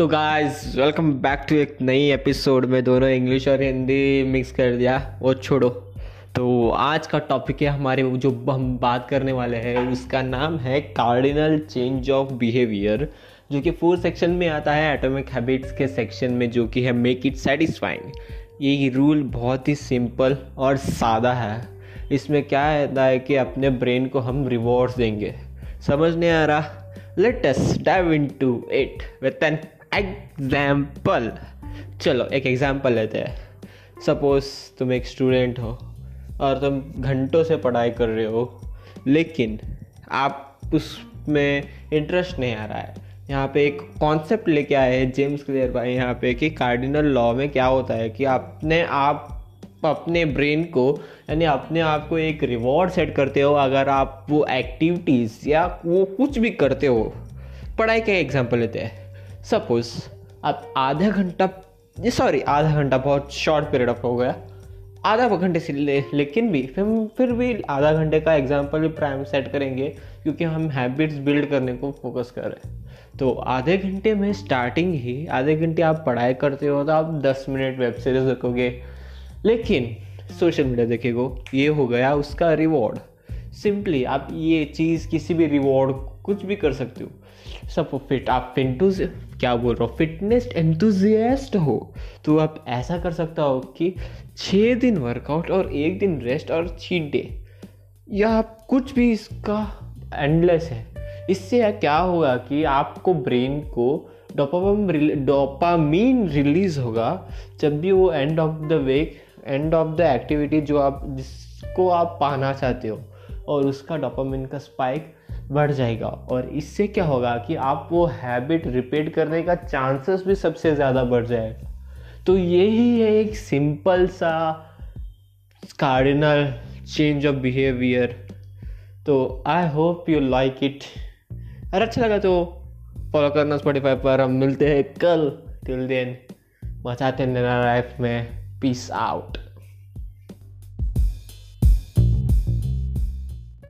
तो guys welcome back to एक नई एपिसोड में दोनों इंग्लिश और हिंदी मिक्स कर दिया, वो छोड़ो। तो आज का टॉपिक है हमारे जो हम बात करने वाले हैं उसका नाम है कार्डिनल चेंज ऑफ बिहेवियर, जो कि 4 सेक्शन में आता है एटॉमिक हैबिट्स के सेक्शन में, जो कि है मेक इट सेटिस्फाइंग। ये रूल बहुत ही सिंपल और सादा है। इसमें क्या आता है कि अपने ब्रेन को हम रिवॉर्ड्स देंगे। समझ नहीं आ रहा? Let us dive into it with an example. चलो एक एग्जाम्पल लेते हैं। सपोज तुम एक स्टूडेंट हो और तुम घंटों से पढ़ाई कर रहे हो, लेकिन आप उसमें इंटरेस्ट नहीं आ रहा है। यहाँ पे एक कॉन्सेप्ट लेके आए हैं जेम्स क्लियर भाई यहाँ पे, कि कार्डिनल लॉ में क्या होता है कि अपने ब्रेन को यानी अपने आप को एक रिवॉर्ड सेट करते हो अगर आप वो एक्टिविटीज़ या वो कुछ भी करते हो। पढ़ाई का एग्जांपल लेते हैं। सपोज़ आप आधा घंटा बहुत शॉर्ट पीरियड ऑफ हो गया, आधा घंटे से लेकिन भी फिर भी आधा घंटे का एग्जांपल भी प्राइम सेट करेंगे, क्योंकि हम हैबिट्स बिल्ड करने को फोकस कर रहे हैं। तो आधे घंटे में स्टार्टिंग ही आधे घंटे आप पढ़ाई करते हो तो आप 10 मिनट वेब सीरीज़ रखोगे, लेकिन सोशल मीडिया देखो। ये हो गया उसका रिवॉर्ड। सिंपली आप ये चीज़ किसी भी रिवॉर्ड कुछ भी कर सकते हो। सपोज फिटनेस एंथुजियास्ट हो तो आप ऐसा कर सकता हो कि 6 दिन वर्कआउट और 1 दिन रेस्ट और चीट डे, या आप कुछ भी, इसका एंडलेस है। इससे क्या होगा कि आपको ब्रेन को डोपामीन रिलीज होगा जब भी वो एंड ऑफ द एक्टिविटी जो आप जिसको आप पाना चाहते हो, और उसका डोपामीन का स्पाइक बढ़ जाएगा। और इससे क्या होगा कि आप वो हैबिट रिपीट करने का चांसेस भी सबसे ज़्यादा बढ़ जाएगा। तो यही है एक सिंपल सा कार्डिनल चेंज ऑफ बिहेवियर। तो I hope you like it. अगर अच्छा लगा तो फॉलो करना स्पॉटिफाई पर। हम मिलते हैं कल। टिल देन मचाते रहना लाइफ में। Peace out.